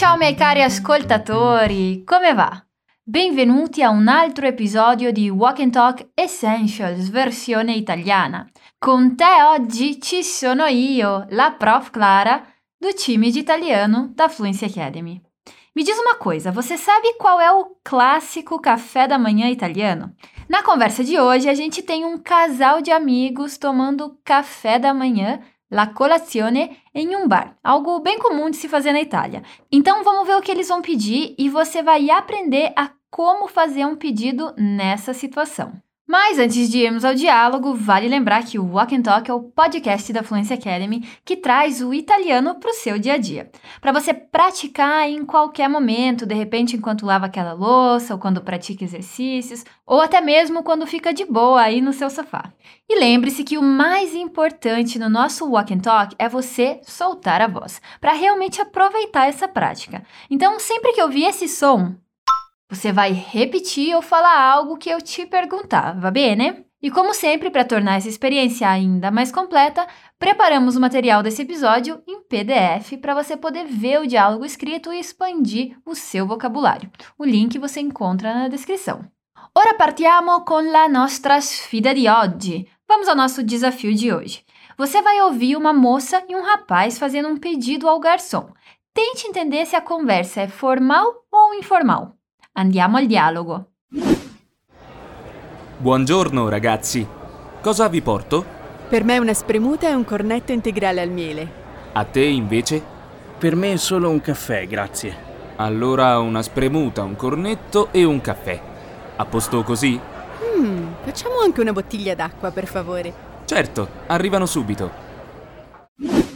Ciao miei cari ascoltatori, come va? Benvenuti a un altro episodio di Walk and Talk Essentials versione italiana. Con te oggi ci sono io, la Prof Clara, do time de italiano da Fluency Academy. Me diz uma coisa, você sabe qual é o clássico café da manhã italiano? Na conversa de hoje a gente tem um casal de amigos tomando café da manhã, la colazione, em um bar, algo bem comum de se fazer na Itália. Então vamos ver o que eles vão pedir e você vai aprender a como fazer um pedido nessa situação. Mas antes de irmos ao diálogo, vale lembrar que o Walk and Talk é o podcast da Fluency Academy que traz o italiano para o seu dia a dia, para você praticar em qualquer momento, de repente enquanto lava aquela louça, ou quando pratica exercícios, ou até mesmo quando fica de boa aí no seu sofá. E lembre-se que o mais importante no nosso Walk and Talk é você soltar a voz, para realmente aproveitar essa prática. Então sempre que ouvir esse som, você vai repetir ou falar algo que eu te perguntar, va bene? E como sempre, para tornar essa experiência ainda mais completa, preparamos o material desse episódio em PDF para você poder ver o diálogo escrito e expandir o seu vocabulário. O link você encontra na descrição. Ora partiamo con la nostra sfida di oggi. Vamos ao nosso desafio de hoje. Você vai ouvir uma moça e um rapaz fazendo um pedido ao garçom. Tente entender se a conversa é formal ou informal. Andiamo al dialogo. Buongiorno ragazzi, cosa vi porto? Per me una spremuta e un cornetto integrale al miele. A te invece? Per me solo un caffè, grazie. Allora una spremuta, un cornetto e un caffè. A posto così? Facciamo anche una bottiglia d'acqua, per favore. Certo, arrivano subito.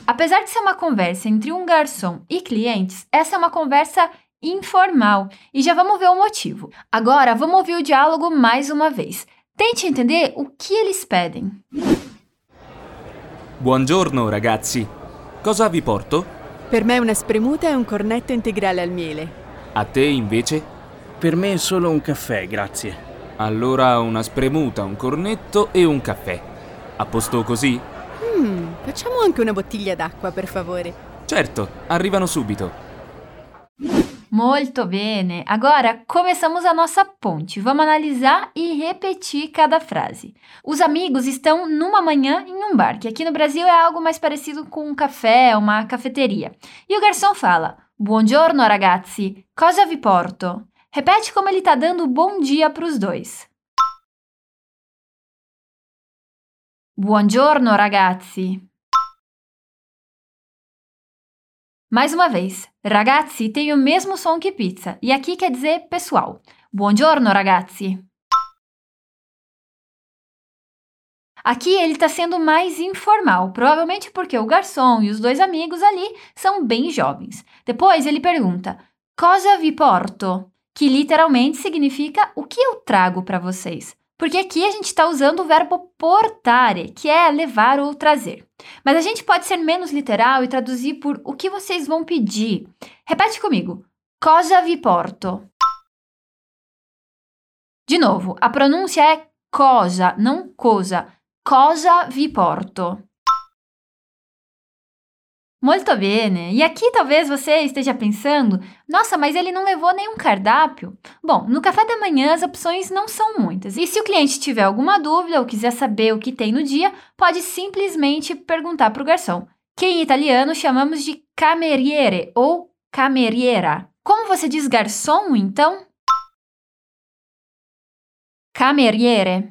Apesar de ser uma conversa entre um garçom e clientes, essa é uma conversa informal. E já vamos ver o motivo. Agora, vamos ouvir o diálogo mais uma vez. Tente entender o que eles pedem. Buongiorno, ragazzi. Cosa vi porto? Per me una spremuta e un cornetto integrale al miele. A te, invece? Per me solo un caffè, grazie. Allora una spremuta, un cornetto e un caffè. A posto così? Facciamo anche una bottiglia d'acqua, per favore. Certo, arrivano subito. Muito bem! Agora começamos a nossa ponte. Vamos analisar e repetir cada frase. Os amigos estão numa manhã em um bar, que aqui no Brasil é algo mais parecido com um café, uma cafeteria. E o garçom fala: Buongiorno ragazzi, cosa vi porto? Repete como ele está dando bom dia para os dois. Buongiorno ragazzi. Mais uma vez, ragazzi tem o mesmo som que pizza, e aqui quer dizer pessoal. Buongiorno, ragazzi. Aqui ele está sendo mais informal, provavelmente porque o garçom e os dois amigos ali são bem jovens. Depois ele pergunta, cosa vi porto? Que literalmente significa o que eu trago para vocês. Porque aqui a gente está usando o verbo portare, que é levar ou trazer. Mas a gente pode ser menos literal e traduzir por o que vocês vão pedir. Repete comigo. Cosa vi porto? De novo, a pronúncia é cosa, não cosa. Cosa vi porto? Muito bem! E aqui talvez você esteja pensando, nossa, mas ele não levou nenhum cardápio? Bom, no café da manhã as opções não são muitas. E se o cliente tiver alguma dúvida ou quiser saber o que tem no dia, pode simplesmente perguntar para o garçom, que em italiano chamamos de cameriere ou cameriera. Como você diz garçom, então? Cameriere.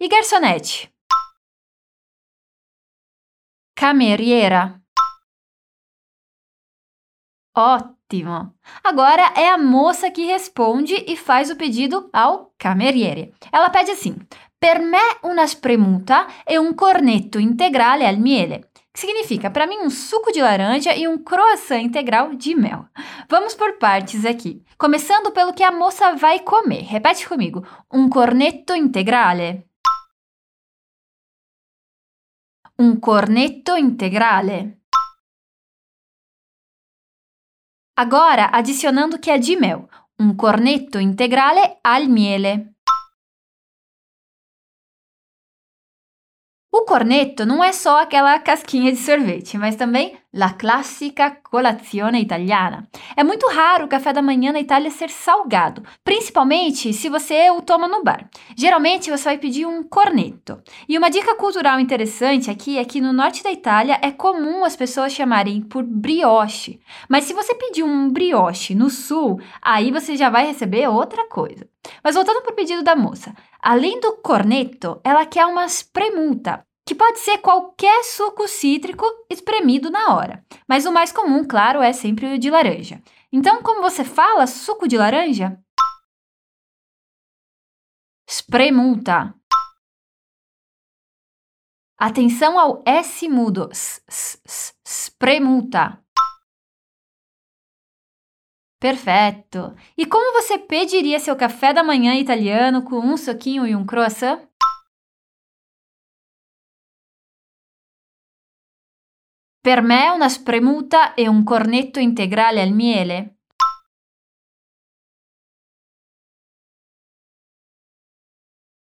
E garçonete? Cameriera. Ótimo! Agora é a moça que responde e faz o pedido ao cameriere. Ela pede assim, per me una spremuta e un cornetto integrale al miele, que significa para mim um suco de laranja e um croissant integral de mel. Vamos por partes aqui, começando pelo que a moça vai comer. Repete comigo, un cornetto integrale. Un cornetto integrale. Agora, adicionando que é de mel. Un cornetto integrale al miele. O cornetto não é só aquela casquinha de sorvete, mas também La classica colazione italiana. É muito raro o café da manhã na Itália ser salgado, principalmente se você o toma no bar. Geralmente você vai pedir um cornetto. E uma dica cultural interessante aqui é que no norte da Itália é comum as pessoas chamarem por brioche. Mas se você pedir um brioche no sul, aí você já vai receber outra coisa. Mas voltando para o pedido da moça. Além do cornetto, ela quer uma spremuta, que pode ser qualquer suco cítrico espremido na hora. Mas o mais comum, claro, é sempre o de laranja. Então, como você fala suco de laranja? Spremuta. Atenção ao S mudo. Spremuta. Perfeito. E como você pediria seu café da manhã italiano com um suquinho e um croissant? Per me una spremuta e un cornetto integrale al miele.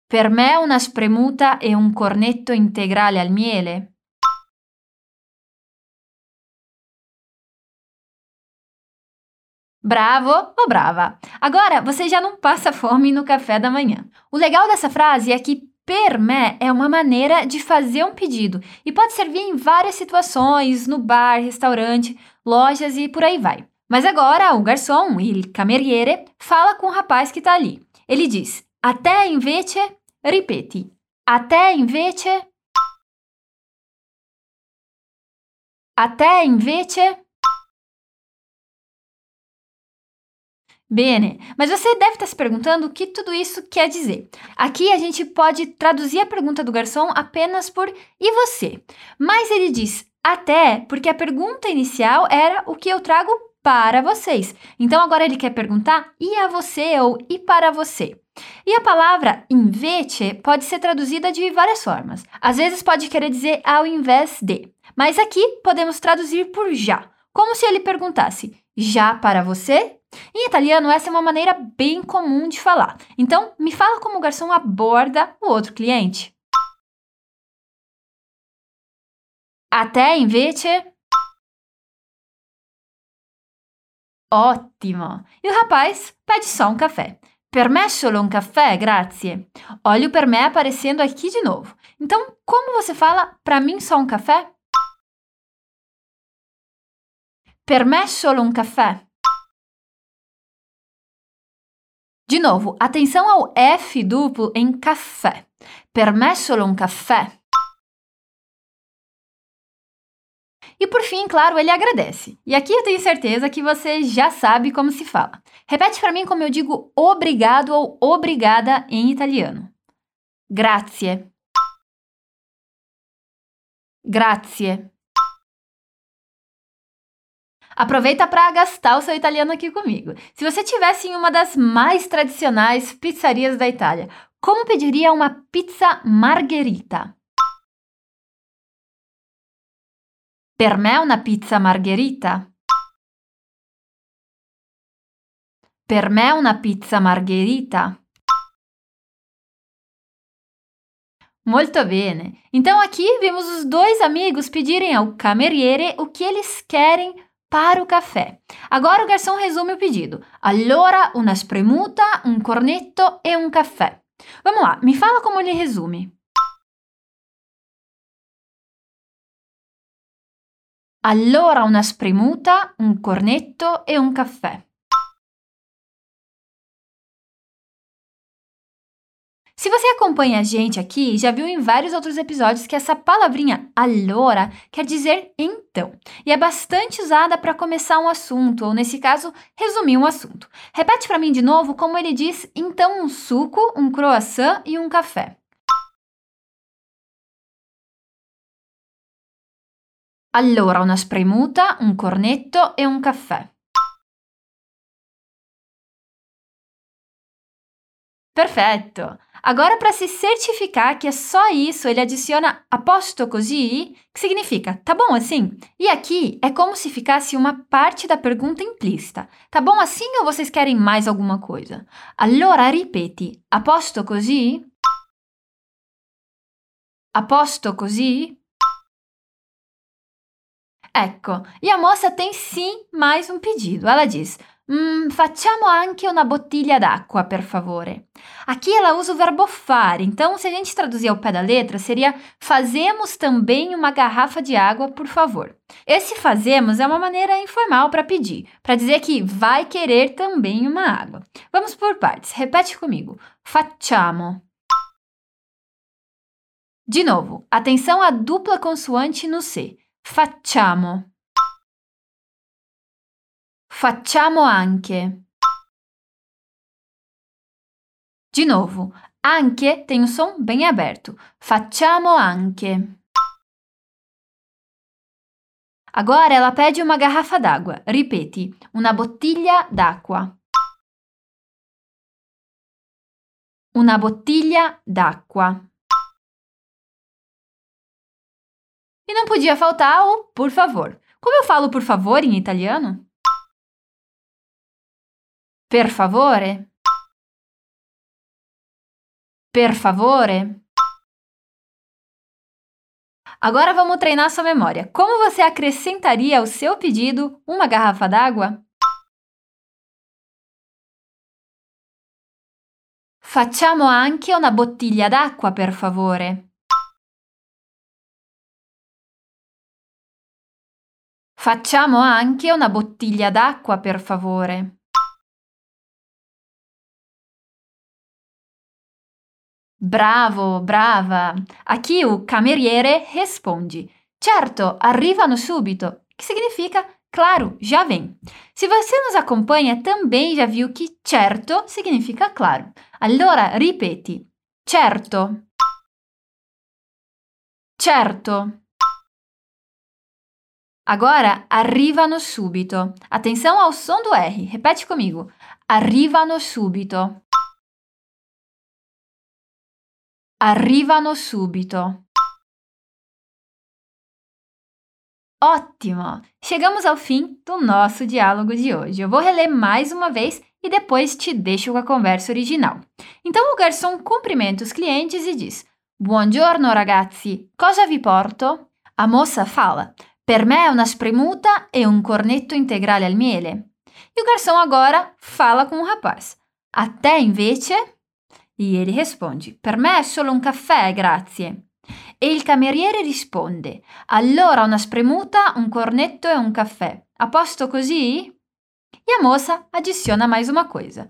Per me una spremuta e un cornetto integrale al miele. Bravo ou brava! Agora você já não passa fome no café da manhã. O legal dessa frase é que per me é uma maneira de fazer um pedido e pode servir em várias situações, no bar, restaurante, lojas e por aí vai. Mas agora o garçom, il cameriere, fala com o rapaz que está ali. Ele diz, a te invece, ripeti, a te invece, a te invece. Bene, mas você deve estar se perguntando o que tudo isso quer dizer. Aqui a gente pode traduzir a pergunta do garçom apenas por e você? Mas ele diz até porque a pergunta inicial era o que eu trago para vocês. Então agora ele quer perguntar e a você ou e para você. E a palavra invece pode ser traduzida de várias formas. Às vezes pode querer dizer ao invés de. Mas aqui podemos traduzir por já. Como se ele perguntasse já para você? Em italiano, essa é uma maneira bem comum de falar. Então, me fala como o garçom aborda o outro cliente. A te invece? Ótimo! E o rapaz pede só um café. Per me solo un caffè, grazie. Olha o per me aparecendo aqui de novo. Então, como você fala pra mim só um café? Per me solo un caffè. De novo, atenção ao F duplo em café. Per me solo un caffè. E por fim, claro, ele agradece. E aqui eu tenho certeza que você já sabe como se fala. Repete para mim como eu digo obrigado ou obrigada em italiano. Grazie. Grazie. Aproveita para gastar o seu italiano aqui comigo. Se você estivesse em uma das mais tradicionais pizzarias da Itália, como pediria uma pizza margherita? Per me una pizza margherita. Per me una pizza margherita. Muito bem. Então aqui vimos os dois amigos pedirem ao cameriere o que eles querem para o café. Agora o garçom resume o pedido. Allora, una spremuta, un cornetto e un caffè. Vamos lá, me fala como ele resume. Allora, una spremuta, un cornetto e un caffè. Se você acompanha a gente aqui, já viu em vários outros episódios que essa palavrinha allora quer dizer então. E é bastante usada para começar um assunto, ou nesse caso, resumir um assunto. Repete para mim de novo como ele diz então um suco, um croissant e um café. Allora una spremuta, un cornetto e un caffè. Perfeito! Agora, para se certificar que é só isso, ele adiciona a posto così, que significa, tá bom assim? E aqui é como se ficasse uma parte da pergunta implícita. Tá bom assim ou vocês querem mais alguma coisa? Allora, ripeti, a posto così? A posto così? Ecco, e a moça tem sim mais um pedido. Ela diz: facciamo anche una bottiglia d'acqua, per favore. Aqui ela usa o verbo fare, então se a gente traduzir ao pé da letra, seria fazemos também uma garrafa de água, por favor. Esse fazemos é uma maneira informal para pedir, para dizer que vai querer também uma água. Vamos por partes, repete comigo. Facciamo. De novo, atenção à dupla consoante no C. Facciamo. Facciamo anche. Di nuovo, anche tem um som bem aberto. Facciamo anche. Agora ela pede uma garrafa d'água. Ripeti, una bottiglia d'acqua. Una bottiglia d'acqua. E não podia faltar o por favor. Como eu falo por favor em italiano? Per favore. Per favore. Agora vamos treinar sua memória. Como você acrescentaria ao seu pedido uma garrafa d'água? Facciamo anche una bottiglia d'acqua, per favore. Facciamo anche una bottiglia d'acqua, per favore. Bravo, brava! Aqui o cameriere responde: certo, arrivano subito, que significa claro, já vem. Se você nos acompanha, também já viu que certo significa claro. Allora, ripeti: certo. Certo. Agora, arrivano subito. Atenção ao som do R. Repete comigo. Arrivano subito. Arrivano subito. Ótimo! Chegamos ao fim do nosso diálogo de hoje. Eu vou reler mais uma vez e depois te deixo com a conversa original. Então o garçom cumprimenta os clientes e diz: Buongiorno ragazzi, cosa vi porto? A moça fala: per me è una spremuta e un cornetto integrale al miele. E o garçom agora fala com o rapaz: a te invece? E ele responde: per me è solo un caffè, grazie. E il cameriere risponde: allora una spremuta, un cornetto e un caffè. A posto così? E a moça adiciona mais uma coisa: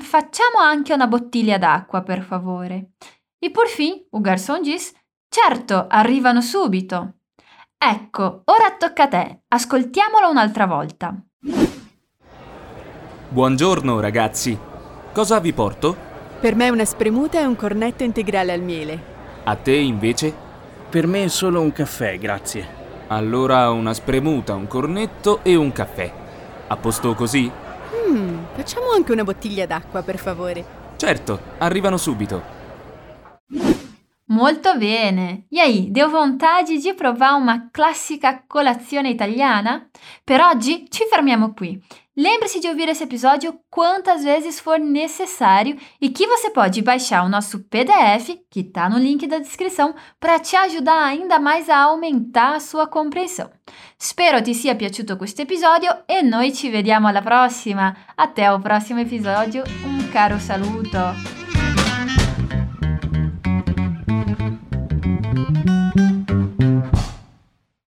facciamo anche una bottiglia d'acqua, per favore. E por fim, o garçom diz: certo, arrivano subito. Ecco, ora tocca a te. Ascoltiamolo un'altra volta. Buongiorno, ragazzi. Cosa vi porto? Per me una spremuta e un cornetto integrale al miele. A te invece? Per me solo un caffè, grazie. Allora una spremuta, un cornetto e un caffè. A posto così? Facciamo anche una bottiglia d'acqua, per favore. Certo, arrivano subito. Molto bene! E aí, deu vontade di provare una classica colazione italiana? Per oggi ci fermiamo qui. Lembre-se de ouvir esse episódio quantas vezes for necessário e que você pode baixar o nosso PDF, que está no link da descrição, para te ajudar ainda mais a aumentar a sua compreensão. Spero ti sia piaciuto questo episodio e noi ci vediamo alla prossima. Até o próximo episódio, um caro saluto!